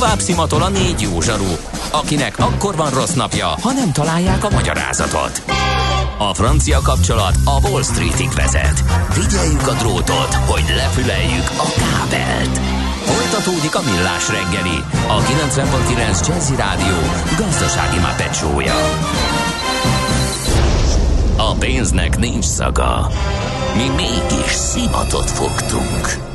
Tovább szimatol a négy jó zsaru, akinek akkor van rossz napja, ha nem találják a magyarázatot. A francia kapcsolat a Wall Streetig vezet. Figyeljük a drótot, hogy lefüleljük a kábelt. Folytatódik a Millás reggeli, a 90.9 Jazzy Rádió gazdasági mápecsója. A pénznek nincs szaga. Mi mégis szimatot fogtunk.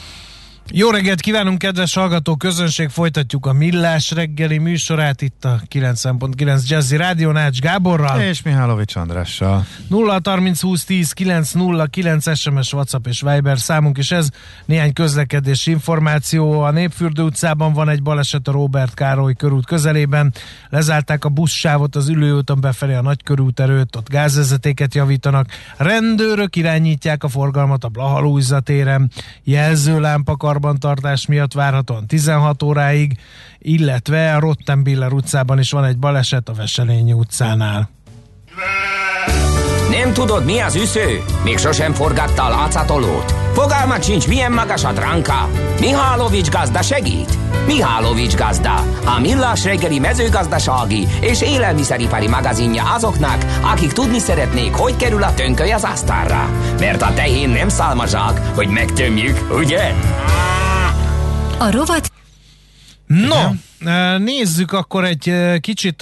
Jó reggelt kívánunk, kedves hallgató közönség! Folytatjuk a Millás reggeli műsorát itt a 90.9 Jazzy Rádión, Ács Gáborral és Mihálovics Andrással. 0-30-20-10-9-0-9 SMS, WhatsApp és Viber számunk is ez. Néhány közlekedési információ. A Népfürdő utcában van egy baleset a Róbert Károly körút közelében. Lezárták a buszsávot az Ülőúton befelé a Nagykörút erőt, ott gázvezetéket javítanak. Rendőrök irányítják a forgalmat a Blaha Lujza téren. Jelzőlámpa karbantartás miatt várhatóan 16 óráig, illetve a Rottenbiller utcában is van egy baleset a Veselényi utcánál. Nem tudod, mi az üsző? Még sosem forgatta a látszatolót? Fogalmat sincs, milyen magas a dránka? Mihálovics gazda segít? Mihálovics gazda, a Millás reggeli mezőgazdasági és élelmiszeripari magazinja azoknak, akik tudni szeretnék, hogy kerül a tönköly az asztalra. Mert a tehén nem szálmazsák, hogy megtömjük, ugye? A rovat... No, nézzük akkor egy kicsit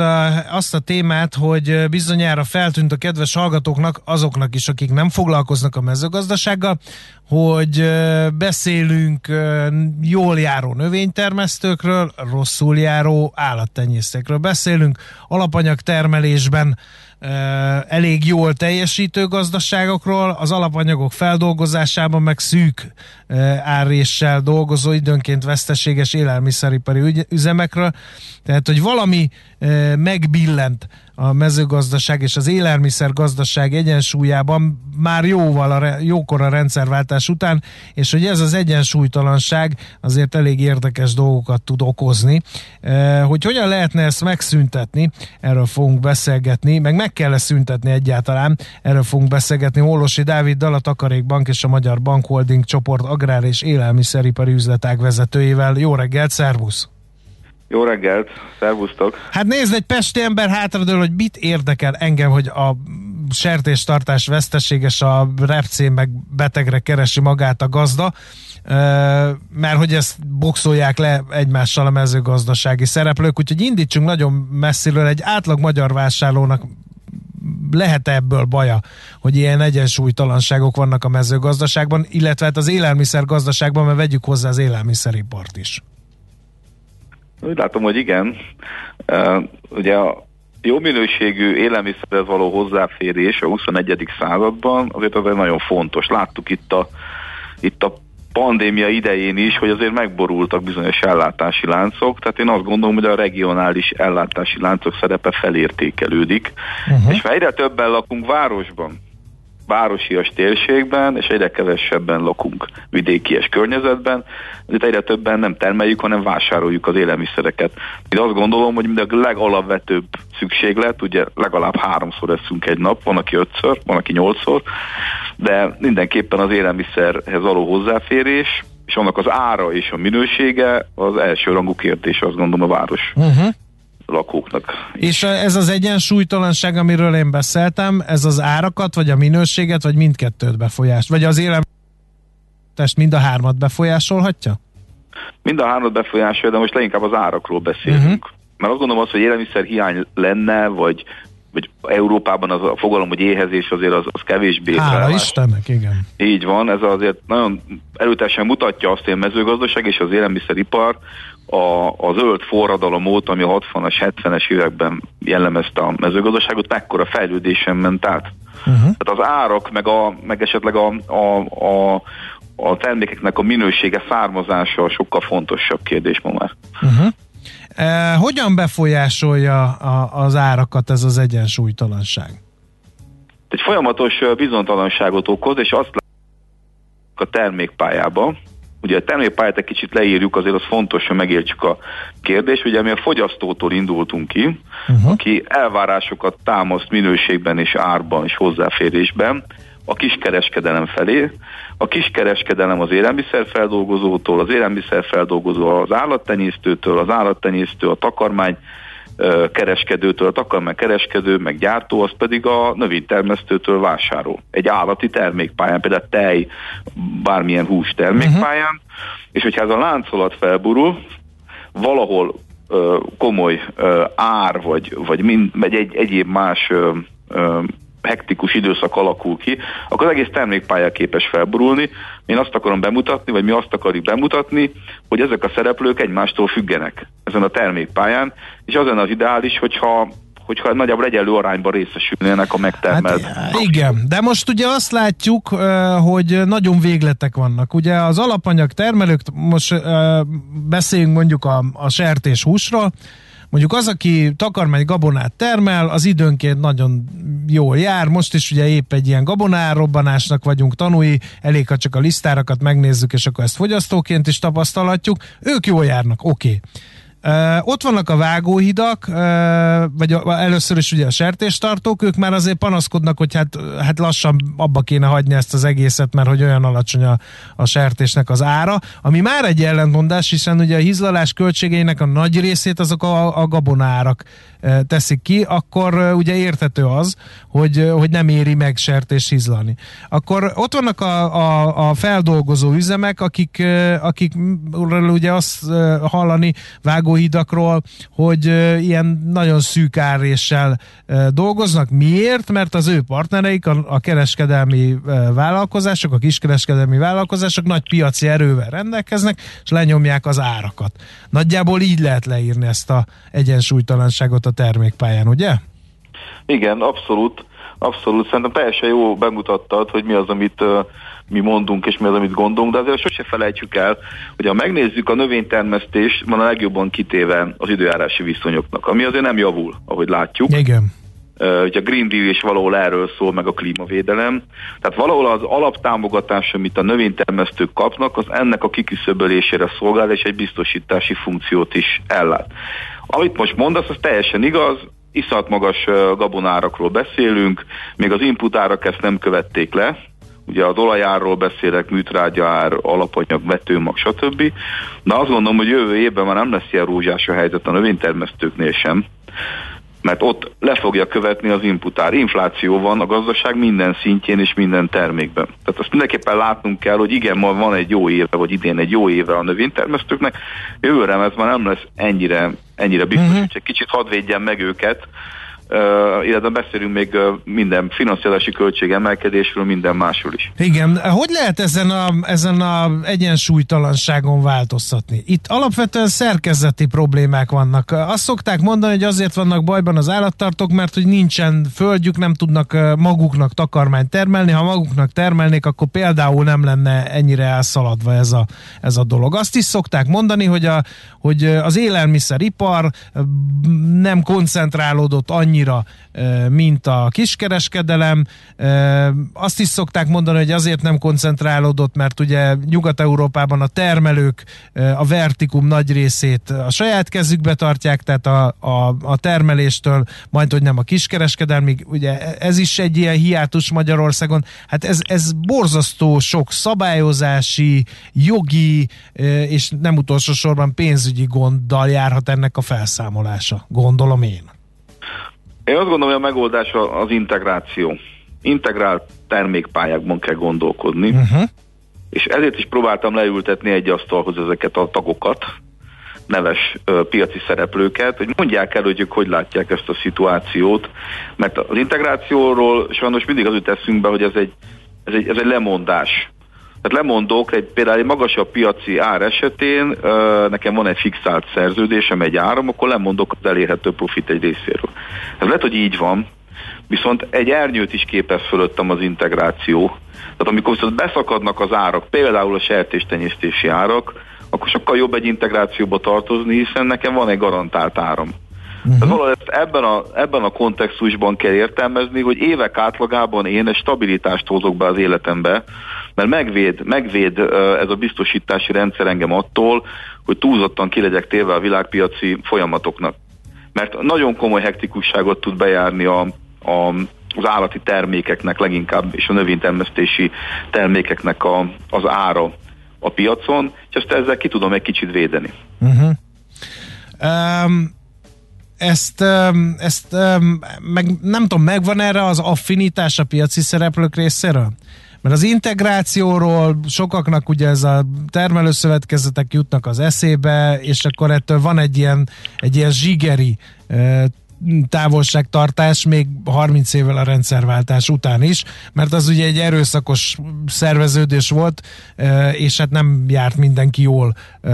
azt a témát, hogy bizonyára feltűnt a kedves hallgatóknak, azoknak is, akik nem foglalkoznak a mezőgazdasággal, hogy beszélünk jól járó növénytermesztőkről, rosszul járó állattenyésztekről beszélünk, alapanyagtermelésben elég jól teljesítő gazdaságokról, az alapanyagok feldolgozásában meg szűk árréssel dolgozó, időnként veszteséges élelmiszeripari üzemekről. Tehát, hogy valami megbillent a mezőgazdaság és az élelmiszergazdaság egyensúlyában már jókor a rendszerváltás után, és hogy ez az egyensúlytalanság azért elég érdekes dolgokat tud okozni. Hogy hogyan lehetne ezt megszüntetni, erről fogunk beszélgetni, meg kell szüntetni egyáltalán, erről fogunk beszélgetni Orlosi Dáviddal, a Takarékbank és a Magyar Bankholding csoport agrár- és élelmiszeripari üzletág vezetőjével. Jó reggelt, szervusz! Jó reggelt, szervusztok! Hát nézd, egy pesti ember hátradől, hogy mit érdekel engem, hogy a sertéstartás veszteséges, a repcén meg betegre keresi magát a gazda, mert hogy ezt boxolják le egymással a mezőgazdasági szereplők, úgyhogy indítsunk nagyon messziről. Egy átlag magyar vásárlónak lehet ebből baja, hogy ilyen egyensúlytalanságok vannak a mezőgazdaságban, illetve hát az élelmiszergazdaságban, mert vegyük hozzá az élelmiszeripart is. Úgy látom, hogy igen. Ugye a jó minőségű élelmiszerhez való hozzáférés a 21. században azért az egy nagyon fontos. Láttuk itt a pandémia idején is, hogy azért megborultak bizonyos ellátási láncok, tehát én azt gondolom, hogy a regionális ellátási láncok szerepe felértékelődik. Uh-huh. És egyre többen lakunk városban, városias térségben, és egyre kevesebben lakunk vidékies környezetben, ezért egyre többen nem termeljük, hanem vásároljuk az élelmiszereket. Én azt gondolom, hogy mind a legalapvetőbb szükséglet, ugye legalább 3-szor eszünk egy nap, van aki 5-ször, van aki 8-szor, de mindenképpen az élelmiszerhez való hozzáférés, és annak az ára és a minősége az elsőrangú kérdés, azt gondolom, a város. Uh-huh. lakóknak. És ez az egyensúlytalanság, amiről én beszéltem, ez az árakat, vagy a minőséget, vagy mindkettőt befolyás? Vagy az élelmiszertest mind a hármat befolyásolhatja? Mind a hármat befolyásolja, de most leginkább az árakról beszélünk. Uh-huh. Mert azt gondolom, hogy élelmiszer hiány lenne, vagy Európában az a fogalom, hogy éhezés azért az kevésbé. Hála Istennek, igen. Így van, ez azért nagyon erőteljesen mutatja azt, hogy a mezőgazdaság és az élelmiszeripar a zöld forradalom óta, ami a 60-as, 70-es években jellemezte a mezőgazdaságot, mekkora fejlődésen ment át. Uh-huh. Tehát az árak, meg esetleg a termékeknek a minősége, származása sokkal fontosabb kérdés ma már. Uh-huh. Hogyan befolyásolja az árakat ez az egyensúlytalanság? Egy folyamatos bizonytalanságot okoz, és azt látjuk a termékpályába. Ugye a termékpályát egy kicsit leírjuk, azért az fontos, hogy megértsük a kérdést. Ugye mi a fogyasztótól indultunk ki, aki elvárásokat támaszt minőségben és árban és hozzáférésben a kiskereskedelem felé. A kiskereskedelem az élelmiszerfeldolgozótól, az élelmiszerfeldolgozó az állattenyésztőtől, az állattenyésztő a takarmány kereskedőtől, a takarmánykereskedő, meg gyártó, az pedig a növénytermesztőtől vásárol. Egy állati termékpályán, például tej, bármilyen hús termékpályán, és hogyha ez a láncolat felburul, valahol komoly ár, vagy egyéb más hektikus időszak alakul ki, akkor az egész termékpálya képes felborulni. Én azt akarom bemutatni, vagy mi azt akarjuk bemutatni, hogy ezek a szereplők egymástól függenek ezen a termékpályán, és az lenne az ideális, hogyha nagyjából egyenlő arányban részesülnének a megtermelt. Hát, igen, de most ugye azt látjuk, hogy nagyon végletek vannak. Ugye az alapanyag termelők, most beszéljünk mondjuk a sertés húsról, mondjuk az, aki takarmány gabonát termel, az időnként nagyon jól jár, most is ugye épp egy ilyen gabonárobbanásnak vagyunk tanúi, elég, ha csak a lisztárakat megnézzük, és akkor ezt fogyasztóként is tapasztalhatjuk, ők jól járnak, oké. Ott vannak a vágóhidak, vagy először is ugye a sertéstartók, ők már azért panaszkodnak, hogy hát lassan abba kéne hagyni ezt az egészet, mert hogy olyan alacsony a sertésnek az ára, ami már egy ellentmondás, hiszen ugye a hízlalás költségeinek a nagy részét azok a gabonárak teszik ki, akkor ugye érthető az, hogy nem éri meg sertést hízlalni. Akkor ott vannak a feldolgozó üzemek, akik ugye azt hallani vágóhidakról, hogy ilyen nagyon szűk árréssel dolgoznak. Miért? Mert az ő partnereik, a kereskedelmi vállalkozások, a kiskereskedelmi vállalkozások nagy piaci erővel rendelkeznek, és lenyomják az árakat. Nagyjából így lehet leírni ezt az egyensúlytalanságot a termékpályán, ugye? Igen, abszolút. Abszolút. Szerintem teljesen jó bemutattad, hogy mi az, amit mi mondunk, és mi az, amit gondolunk, de azért sose felejtjük el, hogy ha megnézzük, a növénytermesztés van a legjobban kitéve az időjárási viszonyoknak, ami azért nem javul, ahogy látjuk. Igen. Ugye a Green Deal is valahol erről szól, meg a klímavédelem. Tehát valahol az alaptámogatás, amit a növénytermesztők kapnak, az ennek a kiküszöbölésére szolgál, és egy biztosítási funkciót is ellát. Amit most mondasz, az teljesen igaz, iszonyat magas gabonárakról beszélünk, még az input árak ezt nem követték le, ugye az olajárról beszélek, műtrágyár, alapanyag, vetőmag, stb. De azt gondolom, hogy jövő évben már nem lesz ilyen rózsás a helyzet a növénytermesztőknél sem, mert ott le fogja követni az inputár. Infláció van a gazdaság minden szintjén és minden termékben. Tehát azt mindenképpen látnunk kell, hogy igen, ma van egy jó éve, vagy idén egy jó éve a növénytermesztőknek, jövőre ez már nem lesz ennyire biztos, hogy egy kicsit hadd védjen meg őket, illetve beszélünk még minden finanszírozási költségemelkedésről, minden másról is. Igen, hogy lehet ezen a egyensúlytalanságon változtatni? Itt alapvetően szerkezeti problémák vannak. Azt szokták mondani, hogy azért vannak bajban az állattartók, mert hogy nincsen földjük, nem tudnak maguknak takarmányt termelni. Ha maguknak termelnék, akkor például nem lenne ennyire elszaladva ez a dolog. Azt is szokták mondani, hogy az élelmiszeripar nem koncentrálódott annyi, mint a kiskereskedelem. Azt is szokták mondani, hogy azért nem koncentrálódott, mert ugye Nyugat-Európában a termelők a vertikum nagy részét a saját kezükbe tartják, tehát a termeléstől, majd hogy nem a kiskereskedelmig, ugye ez is egy ilyen hiátus Magyarországon. Hát ez borzasztó sok szabályozási, jogi és nem utolsó sorban pénzügyi gonddal járhat ennek a felszámolása, gondolom én. Én azt gondolom, hogy a megoldás az integráció. Integrált termékpályákban kell gondolkodni, és ezért is próbáltam leültetni egy asztalhoz ezeket a tagokat, neves piaci szereplőket, hogy mondják el, hogy ők hogy látják ezt a szituációt, mert az integrációról sajnos mindig az jut eszünkbe, hogy ez egy lemondás. Tehát lemondok, például egy magasabb piaci ár esetén nekem van egy fixált szerződésem, egy áram, akkor lemondok az elérhető profit egy részéről. Ez lehet, hogy így van, viszont egy ernyőt is képes fölöttem az integráció. Tehát amikor viszont beszakadnak az árak, például a sertéstenyésztési árak, akkor sokkal jobb egy integrációba tartozni, hiszen nekem van egy garantált áram. Tehát valahol ezt ebben a kontextusban kell értelmezni, hogy évek átlagában én egy stabilitást hozok be az életembe, mert megvéd ez a biztosítási rendszer engem attól, hogy túlzottan ki legyek téve a világpiaci folyamatoknak. mert nagyon komoly hektikusságot tud bejárni az állati termékeknek leginkább, és a növénytermesztési termékeknek az ára a piacon, és ezt ezzel ki tudom egy kicsit védeni. Uh-huh. Meg nem tudom, megvan erre az affinitás a piaci szereplők részéről? Mert az integrációról sokaknak ugye ez a termelőszövetkezetek jutnak az eszébe, és akkor ettől van egy ilyen zsigeri távolságtartás még 30 évvel a rendszerváltás után is, mert az ugye egy erőszakos szerveződés volt, és hát nem járt mindenki jól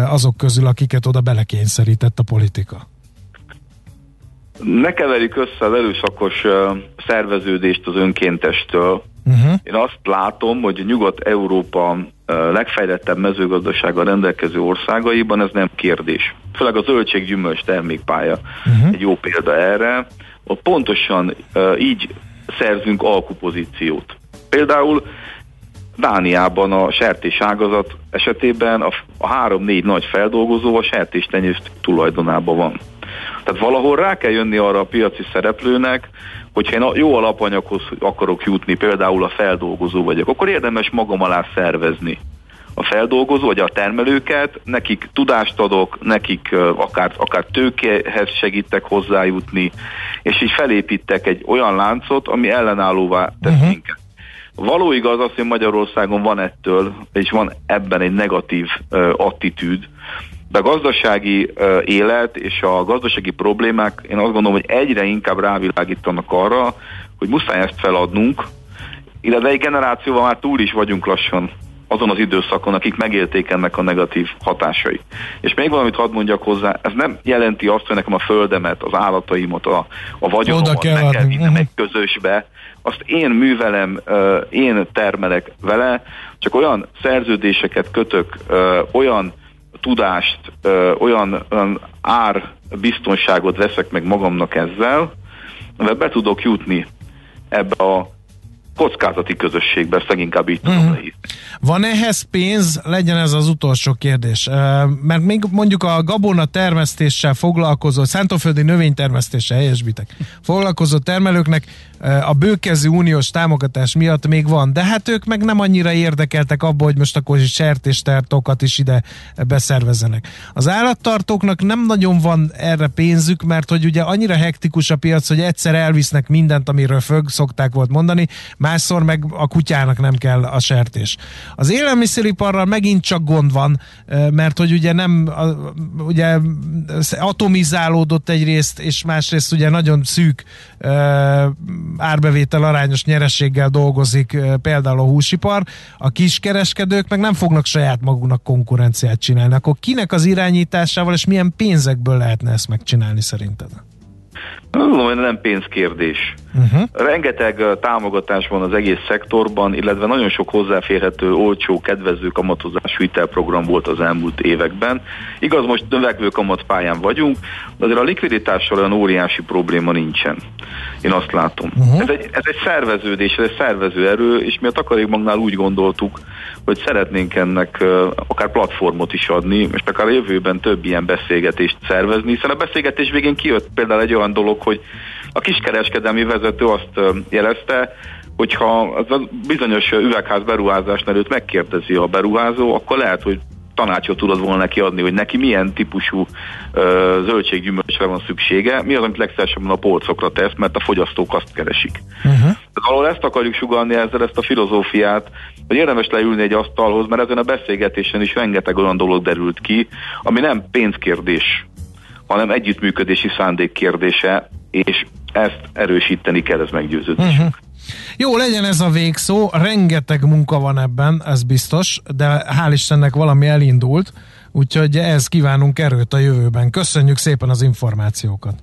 azok közül, akiket oda belekényszerített a politika. Ne keverjük össze az erőszakos szerveződést az önkéntestől. Uh-huh. Én azt látom, hogy Nyugat-Európa legfejlettebb mezőgazdasággal rendelkező országaiban ez nem kérdés. Főleg a zöldséggyümölcs termékpálya egy jó példa erre. Pontosan így szerzünk alkupozíciót. Például Dániában a sertés ágazat esetében a 3-4 nagy feldolgozó a sertéstenyészt tulajdonában van. Tehát valahol rá kell jönni arra a piaci szereplőnek, hogyha én jó alapanyaghoz akarok jutni, például a feldolgozó vagyok, akkor érdemes magam alá szervezni a feldolgozó, vagy a termelőket, nekik tudást adok, nekik akár tőkéhez segítek hozzájutni, és így felépítek egy olyan láncot, ami ellenállóvá tesz minket. Való igaz az, hogy Magyarországon van ettől, és van ebben egy negatív attitűd, de a gazdasági élet és a gazdasági problémák, én azt gondolom, hogy egyre inkább rávilágítanak arra, hogy muszáj ezt feladnunk, illetve egy generációval már túl is vagyunk lassan azon az időszakon, akik megélték ennek a negatív hatásai. És még valamit hadd mondjak hozzá, ez nem jelenti azt, hogy nekem a földemet, az állataimat, a vagyonomat meg kell vinnem egy közösbe, azt én művelem, én termelek vele, csak olyan szerződéseket kötök, olyan tudást, olyan árbiztonságot veszek meg magamnak ezzel, mert be tudok jutni ebbe a kockázati közösségben, ezt inkább így tudom leírni. Van ehhez pénz? Legyen ez az utolsó kérdés. Mert még mondjuk a gabona termesztéssel foglalkozó, szántóföldi növénytermesztéssel helyesbitek, foglalkozó termelőknek a bőkezű uniós támogatás miatt még van, de hát ők meg nem annyira érdekeltek abba, hogy most akkor sertéstertókat is ide beszervezenek. Az állattartóknak nem nagyon van erre pénzük, mert hogy ugye annyira hektikus a piac, hogy egyszer elvisznek mindent, amiről fög, szokták volt mondani, másszor meg a kutyának nem kell a sertés. Az élelmiszeriparral megint csak gond van, mert hogy ugye nem, ugye atomizálódott egyrészt, és másrészt ugye nagyon szűk árbevétel arányos nyereséggel dolgozik például a húsipar, a kiskereskedők meg nem fognak saját maguknak konkurenciát csinálni. Akkor kinek az irányításával és milyen pénzekből lehetne ezt megcsinálni szerinted? Nem pénzkérdés. Rengeteg támogatás van az egész szektorban, illetve nagyon sok hozzáférhető, olcsó, kedvező kamatozású hitelprogram volt az elmúlt években. Igaz, most növekvő kamatpályán vagyunk, de azért a likviditással olyan óriási probléma nincsen. Én azt látom. Ez egy szerveződés, ez egy szervező erő, és mi a Takarékbanknál úgy gondoltuk, hogy szeretnénk ennek akár platformot is adni, és akár a jövőben több ilyen beszélgetést szervezni, hiszen a beszélgetés végén kijött például egy olyan dolog, hogy a kiskereskedelmi vezető azt jelezte, hogyha az bizonyos üvegház beruházásnál őt megkérdezi a beruházó, akkor lehet, hogy tanácsot tudod volna neki adni, hogy neki milyen típusú zöldséggyümölcsre van szüksége, mi az, amit legszívesebben a polcokra tesz, mert a fogyasztók azt keresik. Valahol ezt akarjuk sugallni ezzel, ezt a filozófiát, hogy érdemes leülni egy asztalhoz, mert ezen a beszélgetésen is rengeteg olyan dolog derült ki, ami nem pénzkérdés, hanem együttműködési szándék kérdése, és ezt erősíteni kell, ez meggyőződésünk. Jó, legyen ez a végszó, rengeteg munka van ebben, ez biztos, de hál' Istennek valami elindult, úgyhogy ehhez kívánunk erőt a jövőben. Köszönjük szépen az információkat.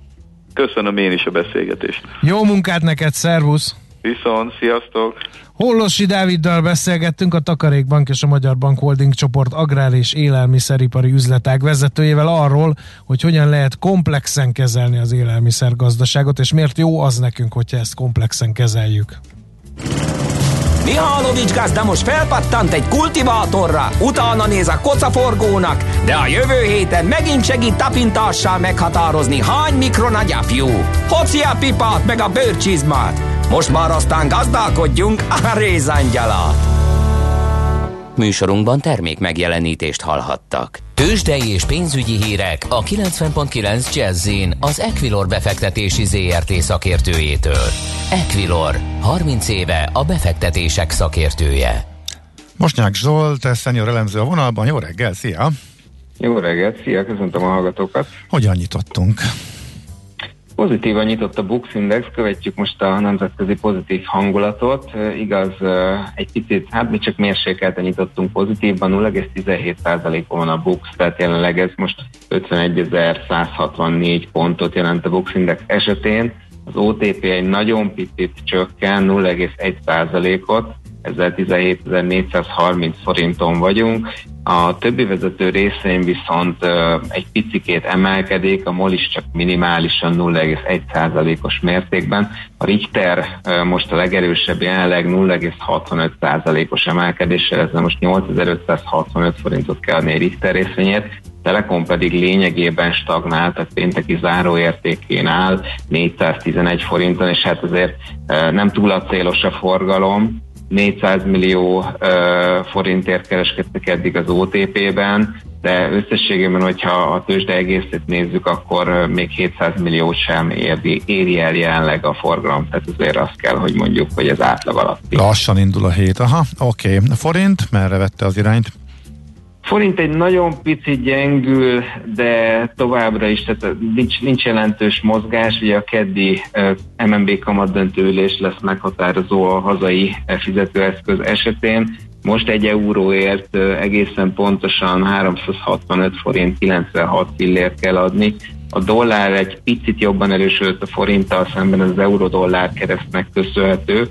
Köszönöm én is a beszélgetést. Jó munkát neked, szervusz! Viszont, sziasztok! Hollosi Dáviddal beszélgettünk, a Takarékbank és a Magyar Bankholding csoport agrár- és élelmiszeripari üzletág vezetőjével arról, hogy hogyan lehet komplexen kezelni az élelmiszergazdaságot, és miért jó az nekünk, hogyha ezt komplexen kezeljük. Mihálovics gazda most felpattant egy kultivátorra, utána néz a kocaforgónak, de a jövő héten megint segít tapintással meghatározni, hány mikron agyapjú. Hoci a pipát meg a bőrcsizmát, most már aztán gazdálkodjunk a rézangyalát. Műsorunkban termék megjelenítést hallhattak. Tőzsdei és pénzügyi hírek a 90.9 Jazzin az Equilor befektetési ZRT szakértőjétől. Equilor, 30 éve a befektetések szakértője. Bosnyák Zsolt, senior elemző a vonalban. Jó reggel, szia! Jó reggel, szia! Köszöntöm a hallgatókat! Hogyan nyitottunk? Pozitívan nyitott a Buxindex, követjük most a nemzetközi pozitív hangulatot. Igaz, egy picit, hát mi csak mérsékelten nyitottunk pozitívban, 0,17%-on van a Bux, tehát jelenleg ez most 51.164 pontot jelent a Buxindex esetén. Az OTP egy nagyon picit csökken, 0,1%-ot, ezzel 17.430 forinton vagyunk. A többi vezető részén viszont egy picikét emelkedik, a Mol is csak minimálisan 0,1%-os mértékben. A Richter most a legerősebb, jelenleg 0,65%-os emelkedéssel, ezzel most 8.565 forintot kell adni egy Richter részvényért. Telekom pedig lényegében stagnált, tehát pénteki záróértékén áll 411 forinton, és hát azért nem túl a célos a forgalom. 400 millió forintért kereskedtek eddig az OTP-ben, de összességében, hogyha a tőzsde egészét nézzük, akkor még 700 milliót sem éri el jelenleg a forgalom, tehát azért azt kell, hogy mondjuk, hogy ez átlag alatti. Lassan indul a hét, oké. A forint merre vette az irányt? Forint egy nagyon pici gyengül, de továbbra is, tehát nincs jelentős mozgás, ugye a keddi MNB kamatdöntő ülés lesz meghatározó a hazai fizetőeszköz esetén. Most egy euróért egészen pontosan 365 forint 96 fillért kell adni. A dollár egy picit jobban erősödött a forinttal szemben, az euró-dollár keresztnek köszönhető,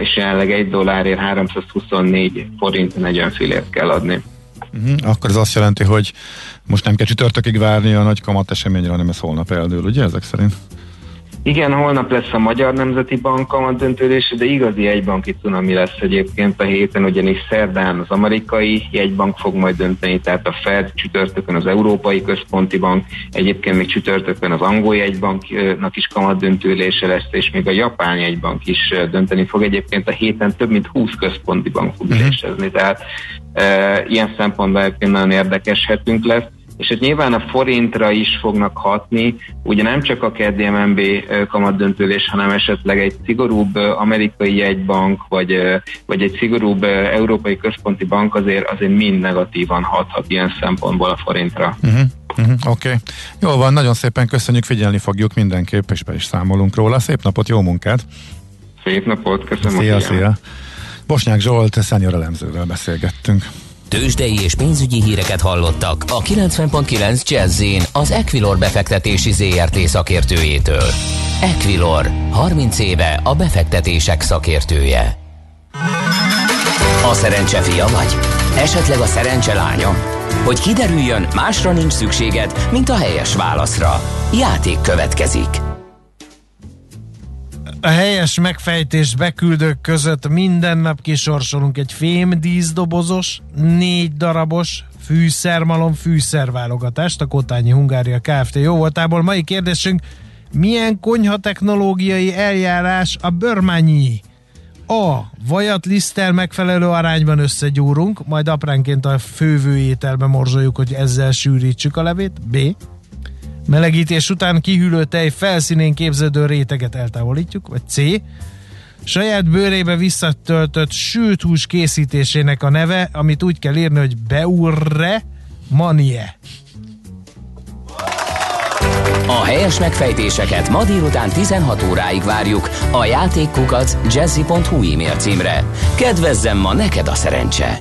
és jelenleg egy dollárért 324 forint 40 fillért kell adni. Akkor ez azt jelenti, hogy most nem kell csütörtökig várni a nagy kamat eseményre, hanem ez holnap eldől, ugye ezek szerint? Igen, holnap lesz a Magyar Nemzeti Bank kamatdöntőlése, de igazi egybanki cunami lesz egyébként a héten, ugyanis szerdán az amerikai jegybank fog majd dönteni, tehát a FED, csütörtökön az Európai Központi Bank, egyébként még csütörtökön az angol jegybanknak is kamatdöntőlése lesz, és még a japán jegybank is dönteni fog, egyébként a héten több mint 20 központi bank fog ülésezni, tehát ilyen szempontból egyébként nagyon érdekes hetünk lesz, és hogy nyilván a forintra is fognak hatni, ugye nem csak a keddi MNB kamatdöntőlés, hanem esetleg egy szigorúbb amerikai jegybank, vagy egy szigorúbb európai központi bank azért mind negatívan hathat ilyen szempontból a forintra. Oké. Jól van, nagyon szépen köszönjük, figyelni fogjuk mindenképp, és be is számolunk róla. Szép napot, jó munkát! Szép napot, köszönöm! Szia! Bosnyák Zsolt senior elemzővel beszélgettünk. Tőzsdei és pénzügyi híreket hallottak a 90.9 Jazz-in az Equilor befektetési ZRT szakértőjétől. Equilor, 30 éve a befektetések szakértője. A szerencse fia vagy? Esetleg a szerencse lánya? Hogy kiderüljön, másra nincs szükséged, mint a helyes válaszra. Játék következik. A helyes megfejtés beküldők között minden nap kisorsolunk egy fémdíszdobozos, 4 darabos fűszermalom fűszerválogatást a Kotányi Hungária Kft. Jó voltából. Mai kérdésünk: milyen konyhatechnológiai eljárás a bőrmányi? A. Vajat liszttel megfelelő arányban összegyúrunk, majd apránként a fővőételbe morzsoljuk, hogy ezzel sűrítsük a levét. B. Melegítés után kihűlő tej felszínén képződő réteget eltávolítjuk, vagy C. Saját bőrébe visszatöltött sült hús készítésének a neve, amit úgy kell írni, hogy beurre manie. A helyes megfejtéseket ma délután 16 óráig várjuk a játékkukac.jazzy.hu e-mail címre. Kedvezzem ma neked a szerencse!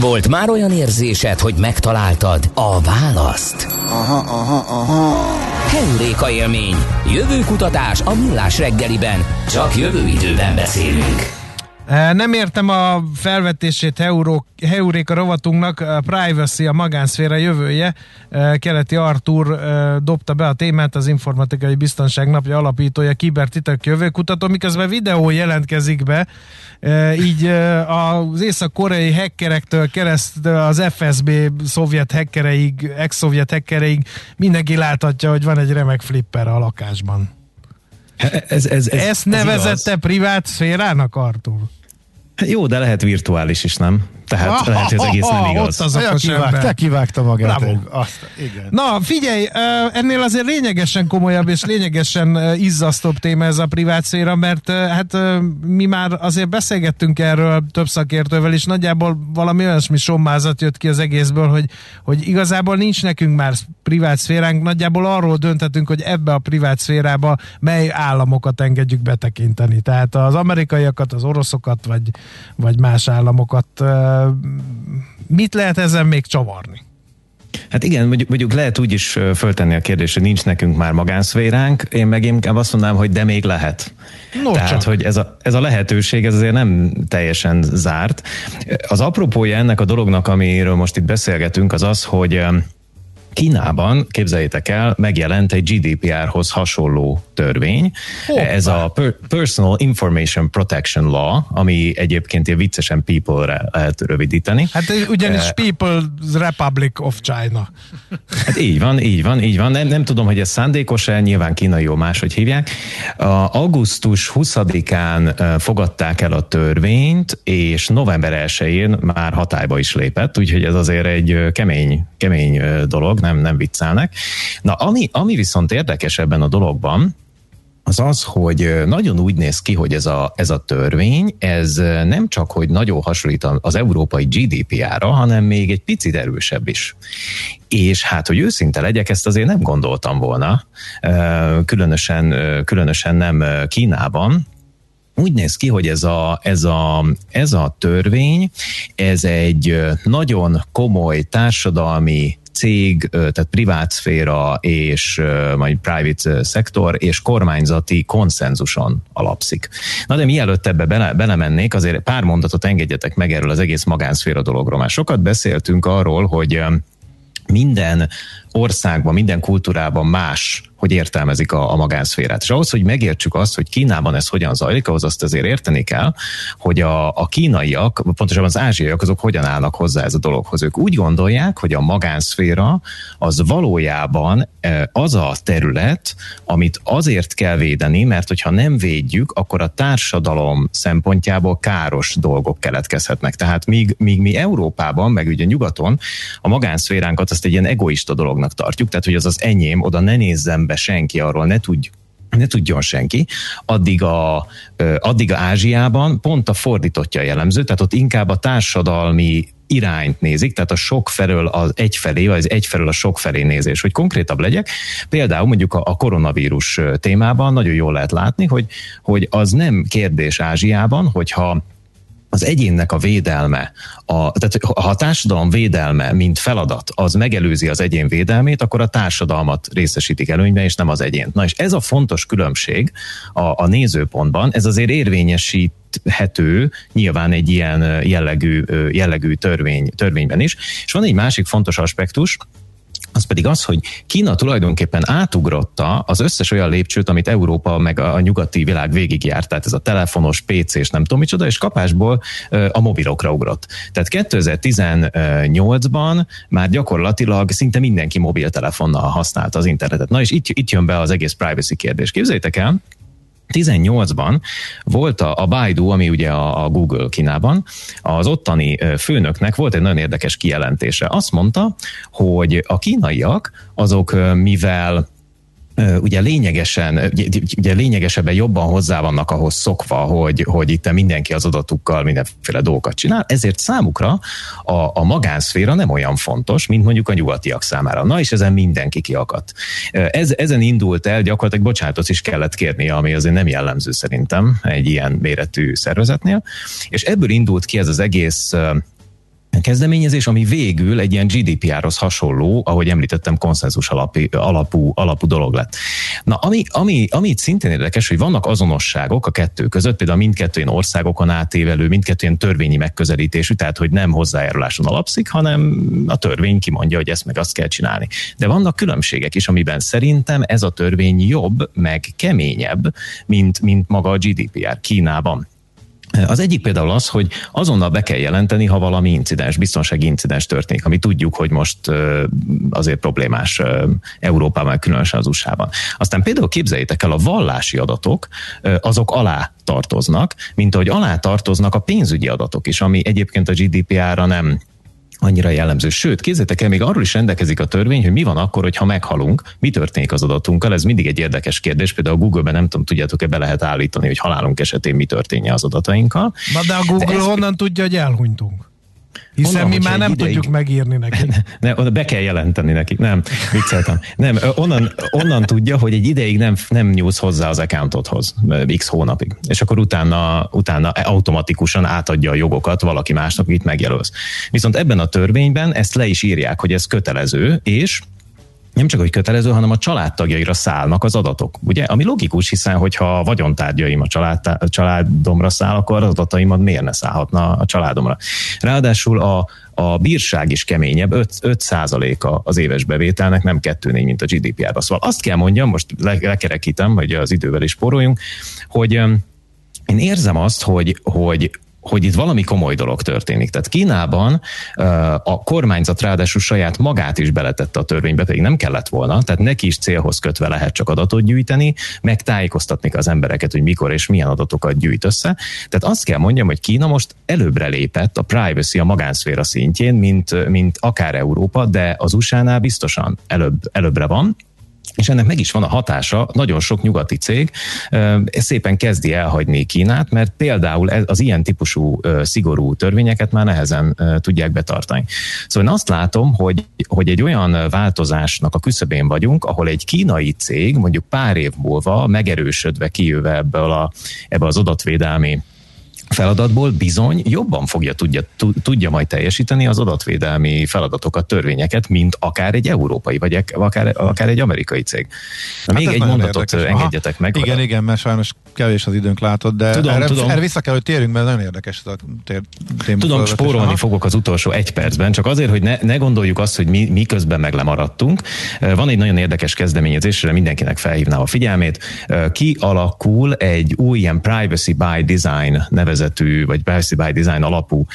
Volt már olyan érzésed, hogy megtaláltad a választ? Heuréka élmény. Jövő kutatás a Millás reggeliben. Csak jövő időben beszélünk. Nem értem a felvetését Heuréka rovatunknak, a privacy, a magánszféra jövője. Keleti Artur dobta be a témát, az Informatikai Biztonság Napja alapítója, kibertitok jövőkutató, miközben videó jelentkezik be, így az észak-koreai hackerektől keresztül az FSB szovjet hackereig, ex-szovjet hackereig mindenki láthatja, hogy van egy remek flipper a lakásban. Ezt nevezette privát szférának, Artur? Jó, de lehet virtuális is, nem? Tehát lehet, hogy az egész nem igaz. Ott az a kivág, te kivágta magát. Azt, igen. Na, figyelj, ennél azért lényegesen komolyabb és lényegesen izzasztóbb téma ez a privát szféra, mert hát mi már azért beszélgettünk erről több szakértővel, és nagyjából valami olyasmi sommázat jött ki az egészből, hogy igazából nincs nekünk már privát szféránk, nagyjából arról döntetünk, hogy ebbe a privát szférába mely államokat engedjük betekinteni. Tehát az amerikaiakat, az oroszokat, vagy más államokat. Mit lehet ezen még csavarni? Hát igen, mondjuk lehet úgy is föltenni a kérdést, hogy nincs nekünk már magánszféránk, én meg inkább azt mondanám, hogy de még lehet. No, tehát, csak. Hogy ez a lehetőség, ez azért nem teljesen zárt. Az apropója ennek a dolognak, amiről most itt beszélgetünk, az az, hogy Kínában, képzeljétek el, megjelent egy GDPR-hoz hasonló törvény. Hoppá. Ez a Personal Information Protection Law, ami egyébként ilyen viccesen people-re lehet rövidíteni. Hát ugyanis People's Republic of China. Hát így van. Nem tudom, hogy ez szándékos-e, nyilván kínaiul máshogy hívják. Augusztus 20-án fogadták el a törvényt, és november 1-én már hatályba is lépett, úgyhogy ez azért egy kemény dolog. Nem viccelnek. Na, ami viszont érdekes ebben a dologban, az, hogy nagyon úgy néz ki, hogy ez a törvény, ez nem csak, hogy nagyon hasonlít az európai GDPR-ra, hanem még egy picit erősebb is. És hát, hogy őszinte legyek, ezt azért nem gondoltam volna, különösen nem Kínában. Úgy néz ki, hogy ez a törvény, ez egy nagyon komoly társadalmi cég, tehát privátszféra és majd private szektor és kormányzati konszenzuson alapszik. Na de mielőtt ebbe belemennék, azért pár mondatot engedjetek meg erről az egész magánszféra dologról. Már sokat beszéltünk arról, hogy minden országban, minden kultúrában más, hogy értelmezik a magánszférát. És ahhoz, hogy megértsük azt, hogy Kínában ez hogyan zajlik, ahhoz azt azért érteni kell, hogy a kínaiak, pontosabban az ázsiaiak, azok hogyan állnak hozzá ez a dologhoz. Ők úgy gondolják, hogy a magánszféra az valójában az a terület, amit azért kell védeni, mert hogyha nem védjük, akkor a társadalom szempontjából káros dolgok keletkezhetnek. Tehát míg mi Európában, meg ugye nyugaton a magánszféránkat azt egy ilyen egoista dolog tartjuk, tehát hogy az az enyém, oda ne nézzen be senki, arról ne tudjon senki, addig Ázsiában pont a fordítottja jellemző, tehát ott inkább a társadalmi irányt nézik, tehát a sok felől az egyfelé, vagy az egyfelől a sok felé nézés. Hogy konkrétabb legyek, például mondjuk a koronavírus témában nagyon jól lehet látni, hogy az nem kérdés Ázsiában, hogyha az egyénnek a védelme, tehát ha a társadalom védelme, mint feladat, az megelőzi az egyén védelmét, akkor a társadalmat részesítik előnyben, és nem az egyént. Na és ez a fontos különbség a nézőpontban, ez azért érvényesíthető nyilván egy ilyen jellegű törvényben is. És van egy másik fontos aspektus, az pedig az, hogy Kína tulajdonképpen átugrotta az összes olyan lépcsőt, amit Európa meg a nyugati világ végigjárt, tehát ez a telefonos, PC és nem tudom micsoda, és kapásból a mobilokra ugrott. Tehát 2018-ban már gyakorlatilag szinte mindenki mobiltelefonnal használta az internetet. Na és itt jön be az egész privacy kérdés. Képzeljétek el, 2018-ban volt a Baidu, ami ugye a Google Kínában, az ottani főnöknek volt egy nagyon érdekes kijelentése. Azt mondta, hogy a kínaiak azok, mivel ugye lényegesebben jobban hozzá vannak ahhoz szokva, hogy itt mindenki az adatukkal mindenféle dolgokat csinál, ezért számukra a magánszféra nem olyan fontos, mint mondjuk a nyugatiak számára. Na és ezen mindenki kiakadt. Ezen indult el, gyakorlatilag bocsánatot is kellett kérnie, ami azért nem jellemző szerintem egy ilyen méretű szervezetnél, és ebből indult ki ez az egész kezdeményezés, ami végül egy ilyen GDPR-hoz hasonló, ahogy említettem, konszenzus alapú dolog lett. Na, ami itt szintén érdekes, hogy vannak azonosságok a kettő között, például mindkettőn országokon átévelő, mindkettőn törvényi megközelítésű, tehát hogy nem hozzájáruláson alapszik, hanem a törvény kimondja, hogy ezt meg azt kell csinálni. De vannak különbségek is, amiben szerintem ez a törvény jobb, meg keményebb, mint maga a GDPR Kínában. Az egyik például az, hogy azonnal be kell jelenteni, ha valami incidens, biztonsági incidens történik, ami tudjuk, hogy most azért problémás Európában, különösen az USA-ban. Aztán például képzeljétek el, a vallási adatok azok alá tartoznak, mint ahogy alá tartoznak a pénzügyi adatok is, ami egyébként a GDPR-ra nem annyira jellemző. Sőt, képzeljétek el, még arról is rendelkezik a törvény, hogy mi van akkor, hogyha meghalunk, mi történik az adatunkkal. Ez mindig egy érdekes kérdés. Például a Google-ben nem tudom, tudjátok-e, be lehet állítani, hogy halálunk esetén mi történje az adatainkkal. Na de a Google honnan tudja, hogy elhunytunk? Hiszen onnan, mi már nem tudjuk megírni neki. Be kell jelenteni neki. Nem, vicceltem. Nem, onnan tudja, hogy egy ideig nem nyúlsz hozzá az accountodhoz, x hónapig. És akkor utána automatikusan átadja a jogokat valaki másnak, akit megjelölsz. Viszont ebben a törvényben ezt le is írják, hogy ez kötelező, és nem csak, hogy kötelező, hanem a családtagjaira szállnak az adatok, ugye? Ami logikus, hiszen hogyha a vagyontárgyaim a családomra száll, akkor az adataimat miért ne szállhatna a családomra? Ráadásul a bírság is keményebb, 5% az éves bevételnek, nem 2-4, mint a GDPR-ba. Szóval azt kell mondjam, most lekerekítem, hogy az idővel is spóroljunk, hogy én érzem azt, hogy itt valami komoly dolog történik. Tehát Kínában a kormányzat ráadásul saját magát is beletette a törvénybe, pedig nem kellett volna, tehát neki is célhoz kötve lehet csak adatot gyűjteni, meg tájékoztatni az embereket, hogy mikor és milyen adatokat gyűjt össze. Tehát azt kell mondjam, hogy Kína most előbbre lépett a privacy, a magánszféra szintjén, mint akár Európa, de az USA-nál biztosan előbbre van. És ennek meg is van a hatása, nagyon sok nyugati cég szépen kezdi elhagyni Kínát, mert például az ilyen típusú szigorú törvényeket már nehezen tudják betartani. Szóval én azt látom, hogy egy olyan változásnak a küszöbén vagyunk, ahol egy kínai cég mondjuk pár év múlva megerősödve kijöve ebből az adatvédelmi feladatból bizony jobban tudja majd teljesíteni az adatvédelmi feladatokat, törvényeket, mint akár egy európai, vagy akár egy amerikai cég. Hát még egy mondatot engedjetek meg. Igen, oda. Igen, mert sajnos kevés az időnk, látod, de tudom. Erre vissza kell, hogy térjünk, mert nagyon érdekes ez a téma. Tudom, spórolni fogok az utolsó egy percben, csak azért, hogy ne gondoljuk azt, hogy mi közben meg lemaradtunk. Van egy nagyon érdekes kezdeményezésre, mindenkinek felhívnám a figyelmét. Kialakul egy új ilyen Privacy by Design vagy Privacy by Design alapú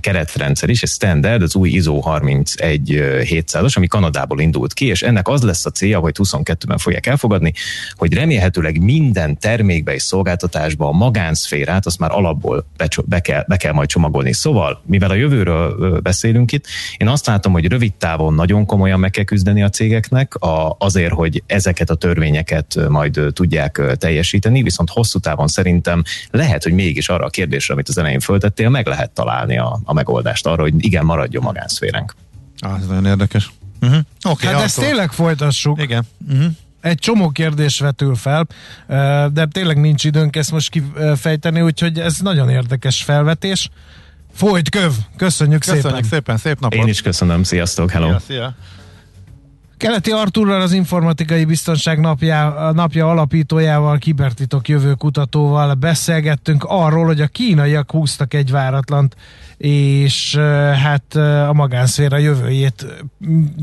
keretrendszer is, egy standard, az új ISO 31700-as, ami Kanadából indult ki, és ennek az lesz a célja, hogy 22-ben fogják elfogadni, hogy remélhetőleg minden termékbe és szolgáltatásba a magánszférát, azt már alapból be kell majd csomagolni. Szóval, mivel a jövőről beszélünk itt, én azt látom, hogy rövid távon nagyon komolyan meg kell küzdeni a cégeknek, azért, hogy ezeket a törvényeket majd tudják teljesíteni, viszont hosszú távon szerintem lehet, hogy mégis arra a kérdésre, amit az elején föltettél, meg lehet találni a megoldást arra, hogy igen, maradjon magánszféránk. Ez nagyon érdekes. Uh-huh. Okay, hát ezt tényleg folytassuk. Igen. Uh-huh. Egy csomó kérdés vetül fel, de tényleg nincs időnk ezt most kifejteni, úgyhogy ez nagyon érdekes felvetés. Folyt köv! Köszönjük szépen! Szép napot! Én is köszönöm, sziasztok! Hello! Szia. Keleti Arturral, az Informatikai Biztonság napja alapítójával, kibertitok jövőkutatóval beszélgettünk arról, hogy a kínaiak húztak egy váratlant, és hát a magánszféra jövőjét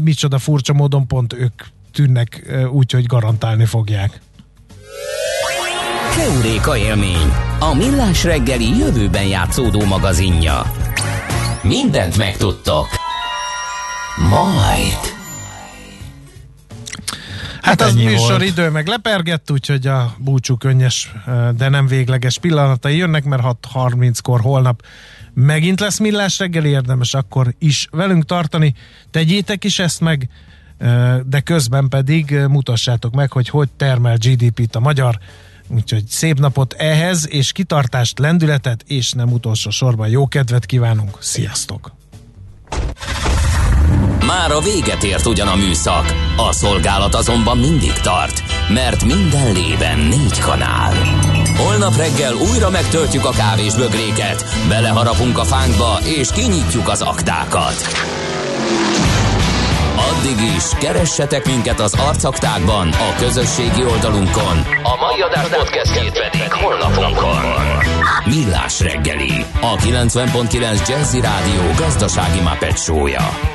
micsoda furcsa módon pont ők tűnnek úgy, hogy garantálni fogják. Keuréka élmény, a Millás reggeli jövőben játszódó magazinja. Mindent megtudtok. Majd... Hát az műsoridő meg lepergett, úgyhogy a búcsú könnyes, de nem végleges pillanatai jönnek, mert 6:30-kor holnap megint lesz Millás reggeli, érdemes akkor is velünk tartani. Tegyétek is ezt meg, de közben pedig mutassátok meg, hogy termel GDP-t a magyar. Úgyhogy szép napot ehhez, és kitartást, lendületet, és nem utolsó sorban jó kedvet kívánunk. Sziasztok! Már a véget ért ugyan a műszak, a szolgálat azonban mindig tart, mert minden lében 4 kanál. Holnap reggel újra megtöltjük a kávésbögréket, beleharapunk a fánkba és kinyitjuk az aktákat. Addig is, keressetek minket az arcaktákban, a közösségi oldalunkon. A mai adás podcastjét pedig holnapunkon. Millás reggeli, a 90.9 Jazzy Rádió gazdasági mápet show-ja.